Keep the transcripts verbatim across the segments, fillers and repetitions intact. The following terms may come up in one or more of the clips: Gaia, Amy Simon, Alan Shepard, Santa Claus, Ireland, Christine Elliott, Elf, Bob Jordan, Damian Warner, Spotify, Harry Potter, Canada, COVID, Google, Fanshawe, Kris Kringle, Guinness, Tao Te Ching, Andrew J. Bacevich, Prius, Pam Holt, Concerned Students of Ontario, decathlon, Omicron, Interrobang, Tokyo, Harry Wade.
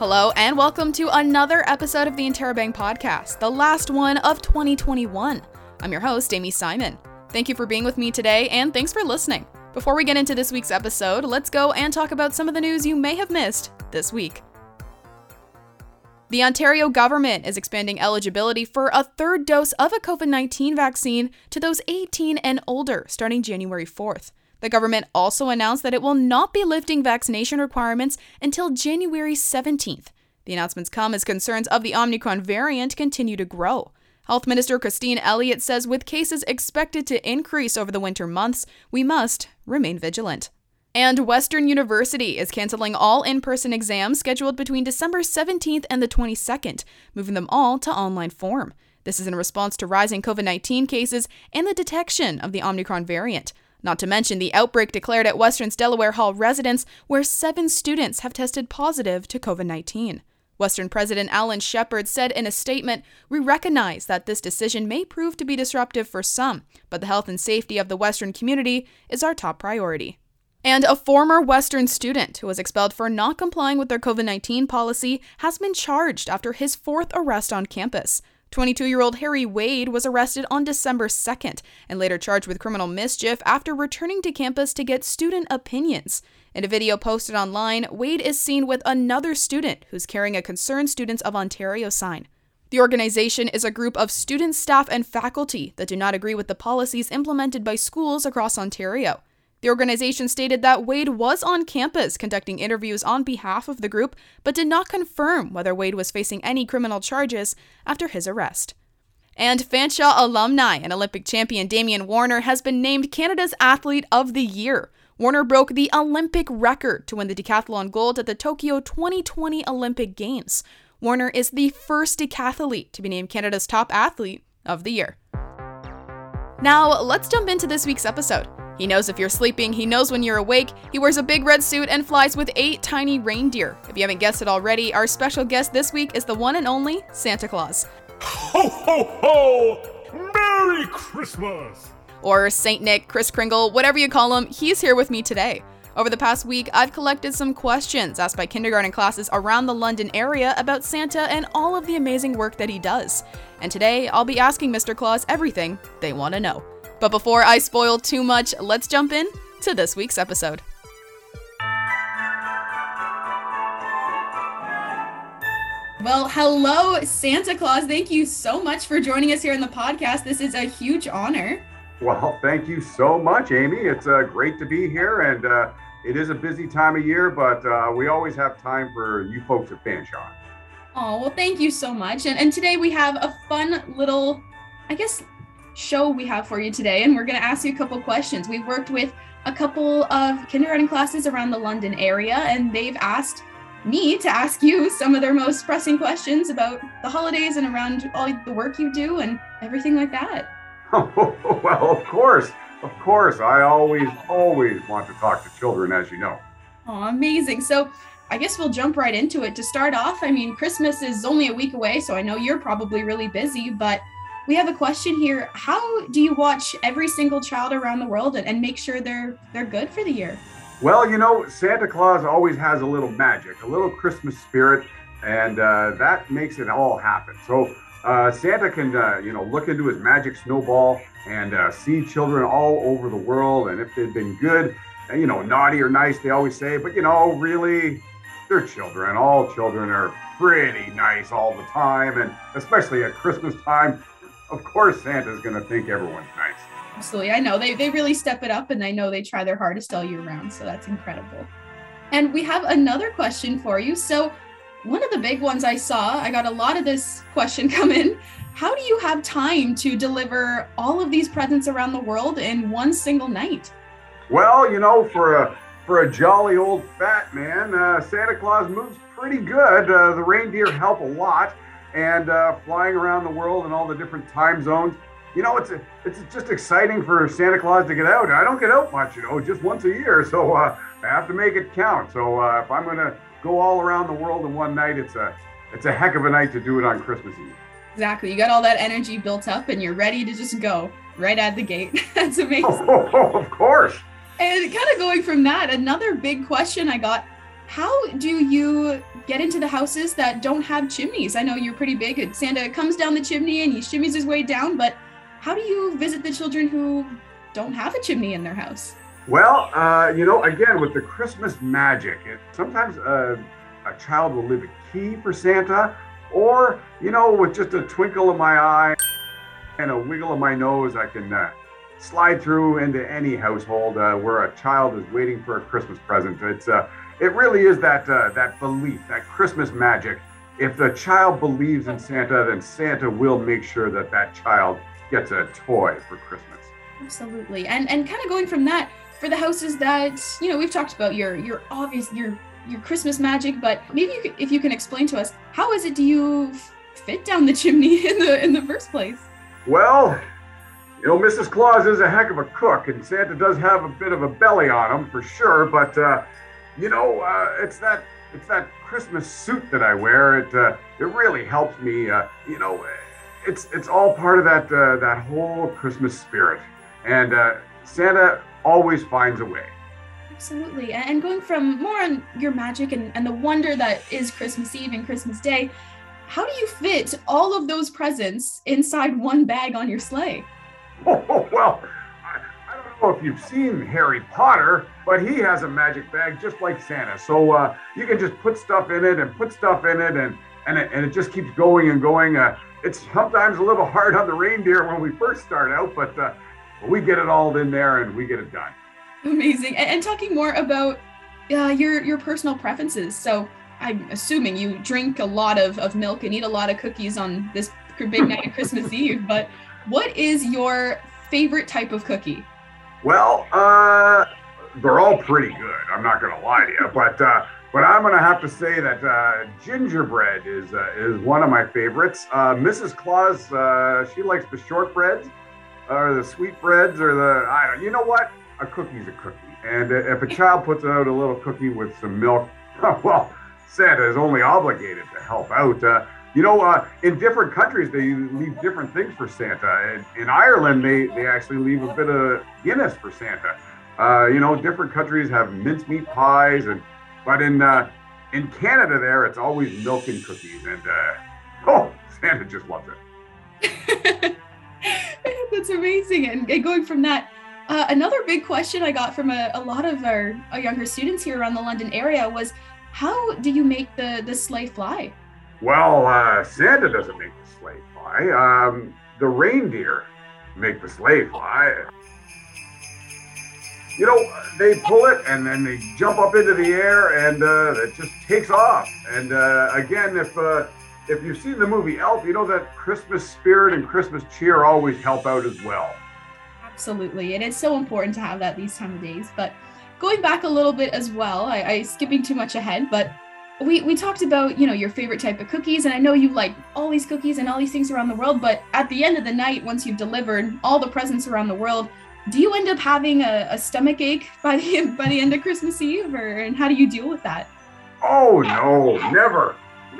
Hello and welcome to another episode of the Interrobang podcast, the last one of twenty twenty-one. I'm your host, Amy Simon. Thank you for being with me today and thanks for listening. Before we get into this week's episode, let's go and talk about some of the news you may have missed this week. The Ontario government is expanding eligibility for a third dose of a COVID nineteen vaccine to those eighteen and older starting January fourth. The government also announced that it will not be lifting vaccination requirements until January seventeenth. The announcements come as concerns of the Omicron variant continue to grow. Health Minister Christine Elliott says with cases expected to increase over the winter months, we must remain vigilant. And Western University is canceling all in-person exams scheduled between December seventeenth and the twenty-second, moving them all to online form. This is in response to rising COVID nineteen cases and the detection of the Omicron variant. Not to mention the outbreak declared at Western's Delaware Hall residence, where seven students have tested positive to COVID nineteen. Western President Alan Shepard said in a statement, "We recognize that this decision may prove to be disruptive for some, but the health and safety of the Western community is our top priority." And a former Western student who was expelled for not complying with their COVID nineteen policy has been charged after his fourth arrest on campus. twenty-two-year-old Harry Wade was arrested on December second and later charged with criminal mischief after returning to campus to get student opinions. In a video posted online, Wade is seen with another student who's carrying a Concerned Students of Ontario sign. The organization is a group of students, staff, and faculty that do not agree with the policies implemented by schools across Ontario. The organization stated that Wade was on campus conducting interviews on behalf of the group, but did not confirm whether Wade was facing any criminal charges after his arrest. And Fanshawe alumni and Olympic champion Damian Warner has been named Canada's Athlete of the Year. Warner broke the Olympic record to win the decathlon gold at the Tokyo twenty twenty Olympic Games. Warner is the first decathlete to be named Canada's Top Athlete of the Year. Now, let's jump into this week's episode. He knows if you're sleeping, he knows when you're awake, he wears a big red suit and flies with eight tiny reindeer. If you haven't guessed it already, our special guest this week is the one and only Santa Claus. Ho, ho, ho! Merry Christmas! Or Saint Nick, Kris Kringle, whatever you call him, he's here with me today. Over the past week, I've collected some questions asked by kindergarten classes around the London area about Santa and all of the amazing work that he does. And today, I'll be asking Mister Claus everything they want to know. But before I spoil too much, let's jump in to this week's episode. Well, hello, Santa Claus. Thank you so much for joining us here on the podcast. This is a huge honor. Well, thank you so much, Amy. It's uh, great to be here. And uh, it is a busy time of year, but uh, we always have time for you folks at Fanshawe. Oh, well, thank you so much. And, and today we have a fun little, I guess, show we have for you today, and we're going to ask you a couple questions. We worked with a couple of kindergarten classes around the London area, and they've asked me to ask you some of their most pressing questions about the holidays and around all the work you do and everything like that. Oh, well, of course, of course. I always, always want to talk to children, as you know. Oh, amazing. So I guess we'll jump right into it. To start off, I mean, Christmas is only a week away, so I know you're probably really busy, but we have a question here. How do you watch every single child around the world and, and make sure they're they're good for the year? Well, you know, Santa Claus always has a little magic, a little Christmas spirit, and uh, that makes it all happen. So uh, Santa can, uh, you know, look into his magic snowball and uh, see children all over the world. And if they've been good, you know, naughty or nice, they always say, but you know, really, they're children. All children are pretty nice all the time, and especially at Christmas time. Of course, Santa's going to think everyone's nice. Absolutely. I know they they really step it up, and I know they try their hardest all year round. So that's incredible. And we have another question for you. So one of the big ones I saw, I got a lot of this question come in. How do you have time to deliver all of these presents around the world in one single night? Well, you know, for a, for a jolly old fat man, uh, Santa Claus moves pretty good. Uh, the reindeer help a lot. And uh, flying around the world in all the different time zones. You know, it's a, it's just exciting for Santa Claus to get out. I don't get out much, you know, just once a year. So uh, I have to make it count. So uh, if I'm going to go all around the world in one night, it's a it's a heck of a night to do it on Christmas Eve. Exactly. You got all that energy built up and you're ready to just go right at the gate. That's amazing. Oh, oh, oh, of course. And kind of going from that, another big question I got. How do you get into the houses that don't have chimneys? I know you're pretty big. Santa comes down the chimney and he shimmies his way down, but how do you visit the children who don't have a chimney in their house? Well, uh, you know, again, with the Christmas magic, it, sometimes uh, a child will leave a key for Santa, or, you know, with just a twinkle of my eye and a wiggle of my nose, I can uh, slide through into any household uh, where a child is waiting for a Christmas present. It's uh, It really is that uh, that belief, that Christmas magic. If the child believes in Santa, then Santa will make sure that that child gets a toy for Christmas. Absolutely, and and kind of going from that, for the houses that, you know, we've talked about your your obvious your your Christmas magic, but maybe you could, if you can explain to us, how is it do you fit down the chimney in the in the first place? Well, you know, Missus Claus is a heck of a cook, and Santa does have a bit of a belly on him for sure, but. Uh, You know, uh, it's that it's that Christmas suit that I wear. It uh, it really helps me. Uh, you know, it's it's all part of that uh, that whole Christmas spirit, and uh, Santa always finds a way. Absolutely, and going from more on your magic and, and the wonder that is Christmas Eve and Christmas Day, how do you fit all of those presents inside one bag on your sleigh? Oh, oh well. If you've seen Harry Potter, but he has a magic bag just like Santa, so uh you can just put stuff in it and put stuff in it and and it, and it just keeps going and going. Uh it's sometimes a little hard on the reindeer when we first start out, but uh we get it all in there and we get it done. Amazing. And talking more about uh your your personal preferences, so I'm assuming you drink a lot of of milk and eat a lot of cookies on this big night of Christmas Eve, but what is your favorite type of cookie? Well, uh, they're all pretty good. I'm not going to lie to you, but uh, but I'm going to have to say that uh, gingerbread is uh, is one of my favorites. Uh, Missus Claus, uh, she likes the shortbreads, or the sweetbreads, or the I don't. You know what? A cookie's a cookie, and if a child puts out a little cookie with some milk, well, Santa is only obligated to help out. Uh, You know, uh, in different countries, they leave different things for Santa. In, in Ireland, they, they actually leave a bit of Guinness for Santa. Uh, you know, different countries have mincemeat pies, and but in uh, in Canada, there it's always milk and cookies, and uh, oh, Santa just loves it. That's amazing. And, and going from that, uh, another big question I got from a, a lot of our, our younger students here around the London area was, how do you make the the sleigh fly? Well, uh, Santa doesn't make the sleigh fly. Um, the reindeer make the sleigh fly. You know, they pull it and then they jump up into the air, and uh, it just takes off. And uh, again, if uh, if you've seen the movie Elf, you know that Christmas spirit and Christmas cheer always help out as well. Absolutely, and it's so important to have that these time of days. But going back a little bit as well, I, I skipping too much ahead, but. We we talked about, you know, your favorite type of cookies, and I know you like all these cookies and all these things around the world, but at the end of the night, once you've delivered all the presents around the world, do you end up having a, a stomach ache by the, by the end of Christmas Eve, or and how do you deal with that? Oh, no, never,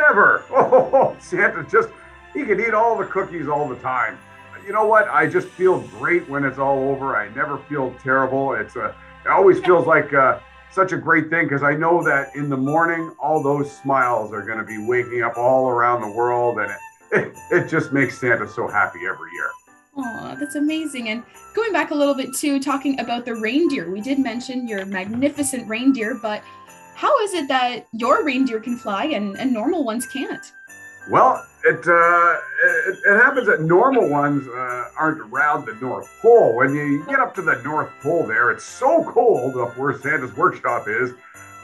never. Oh, Santa just, he can eat all the cookies all the time. You know what? I just feel great when it's all over. I never feel terrible. It's a, it always feels like... Uh, such a great thing, because I know that in the morning, all those smiles are going to be waking up all around the world, and it, it, it just makes Santa so happy every year. Oh, that's amazing. And going back a little bit to talking about the reindeer, we did mention your magnificent reindeer, but how is it that your reindeer can fly and, and normal ones can't? Well, it, uh, it it happens that normal ones uh, aren't around the North Pole. When you get up to the North Pole there, it's so cold up where Santa's workshop is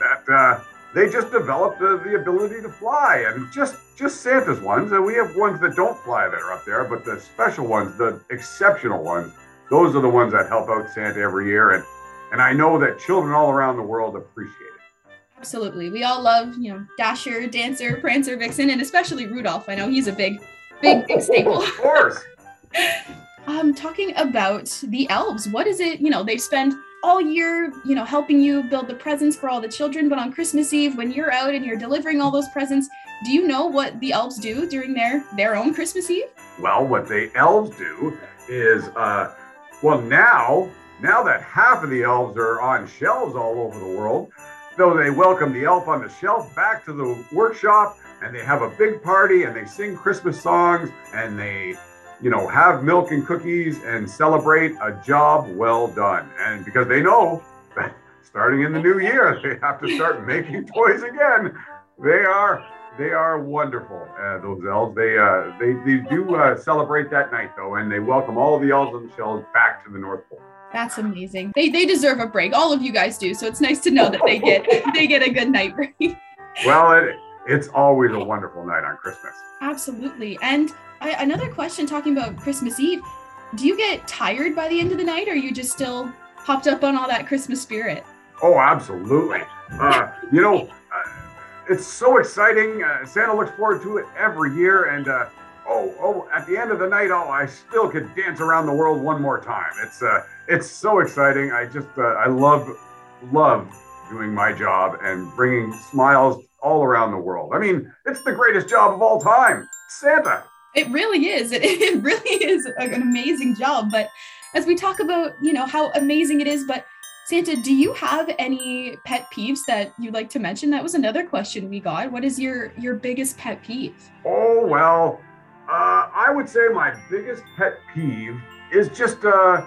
that uh, they just developed uh, the ability to fly. And just, just Santa's ones, and we have ones that don't fly that are up there, but the special ones, the exceptional ones, those are the ones that help out Santa every year. And, and I know that children all around the world appreciate it. Absolutely. We all love, you know, Dasher, Dancer, Prancer, Vixen, and especially Rudolph. I know he's a big, big, big staple. Of course. um, talking about the elves, what is it, you know, they spend all year, you know, helping you build the presents for all the children, but on Christmas Eve, when you're out and you're delivering all those presents, do you know what the elves do during their, their own Christmas Eve? Well, what the elves do is, uh, well, now, now that half of the elves are on shelves all over the world, So they welcome the elf on the shelf back to the workshop, and they have a big party, and they sing Christmas songs, and they, you know, have milk and cookies and celebrate a job well done. And because they know that starting in the new year, they have to start making toys again. They are they are wonderful, uh, those elves. They uh, they, they do uh, celebrate that night, though, and they welcome all the elves on the shelves back to the North Pole. That's amazing. They they deserve a break. All of you guys do. So it's nice to know that they get they get a good night break. Well, it, it's always a wonderful night on Christmas. Absolutely. And I, another question, talking about Christmas Eve, do you get tired by the end of the night, or are you just still hopped up on all that Christmas spirit? Oh, absolutely. Uh, you know, uh, it's so exciting. Uh, Santa looks forward to it every year. And uh, oh, oh, at the end of the night, oh, I still could dance around the world one more time. It's uh, It's so exciting. I just, uh, I love, love doing my job and bringing smiles all around the world. I mean, it's the greatest job of all time, Santa. It really is. It, it really is an amazing job. But as we talk about, you know, how amazing it is, but Santa, do you have any pet peeves that you'd like to mention? That was another question we got. What is your, your biggest pet peeve? Oh, well, uh, I would say my biggest pet peeve is just, uh,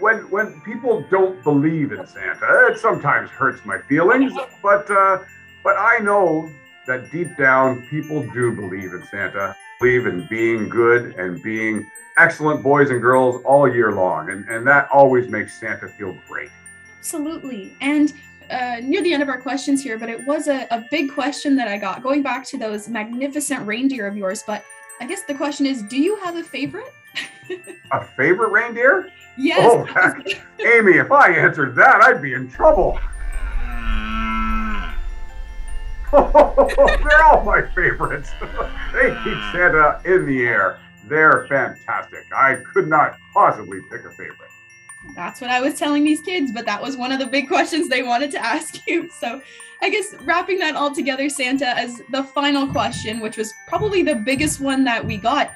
When when people don't believe in Santa. It sometimes hurts my feelings, but uh, but I know that deep down people do believe in Santa, believe in being good and being excellent boys and girls all year long, and and that always makes Santa feel great. Absolutely, and uh, near the end of our questions here, but it was a, a big question that I got going back to those magnificent reindeer of yours. But I guess the question is, do you have a favorite? A favorite reindeer? Yes. Oh, that, Amy, if I answered that, I'd be in trouble. Oh, they're all my favorites. They keep Santa in the air. They're fantastic. I could not possibly pick a favorite. That's what I was telling these kids, but that was one of the big questions they wanted to ask you. So I guess wrapping that all together, Santa, as the final question, which was probably the biggest one that we got.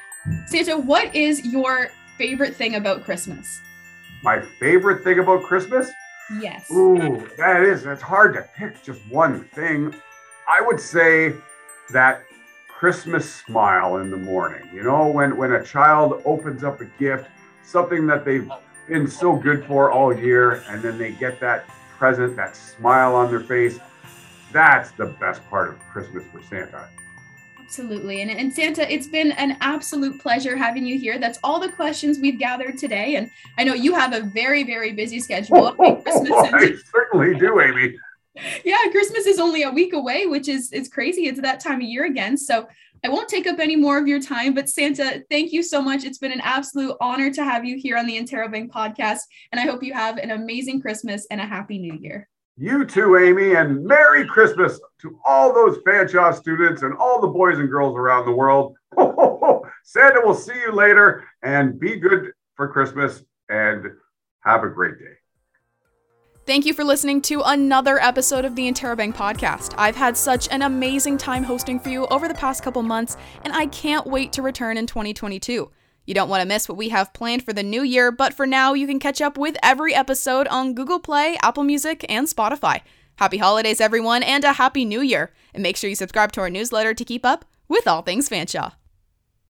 Santa, what is your favorite thing about Christmas? My favorite thing about Christmas? Yes. Ooh, that is, it's hard to pick just one thing. I would say that Christmas smile in the morning. You know, when, when a child opens up a gift, something that they've been so good for all year, and then they get that present, that smile on their face. That's the best part of Christmas for Santa. Absolutely. And, and Santa, it's been an absolute pleasure having you here. That's all the questions we've gathered today. And I know you have a very, very busy schedule. Oh, Christmas oh, I certainly do, Amy. Yeah, Christmas is only a week away, which is, is crazy. It's that time of year again. So I won't take up any more of your time. But Santa, thank you so much. It's been an absolute honor to have you here on the Interrobang podcast. And I hope you have an amazing Christmas and a happy new year. You too, Amy, and Merry Christmas to all those Fanshawe students and all the boys and girls around the world. Ho, ho, ho. Santa will see you later, and be good for Christmas, and have a great day. Thank you for listening to another episode of the Interrobang podcast. I've had such an amazing time hosting for you over the past couple months, and I can't wait to return in twenty twenty-two. You don't want to miss what we have planned for the new year, but for now, you can catch up with every episode on Google Play, Apple Music, and Spotify. Happy holidays, everyone, and a happy new year. And make sure you subscribe to our newsletter to keep up with all things Fanshawe.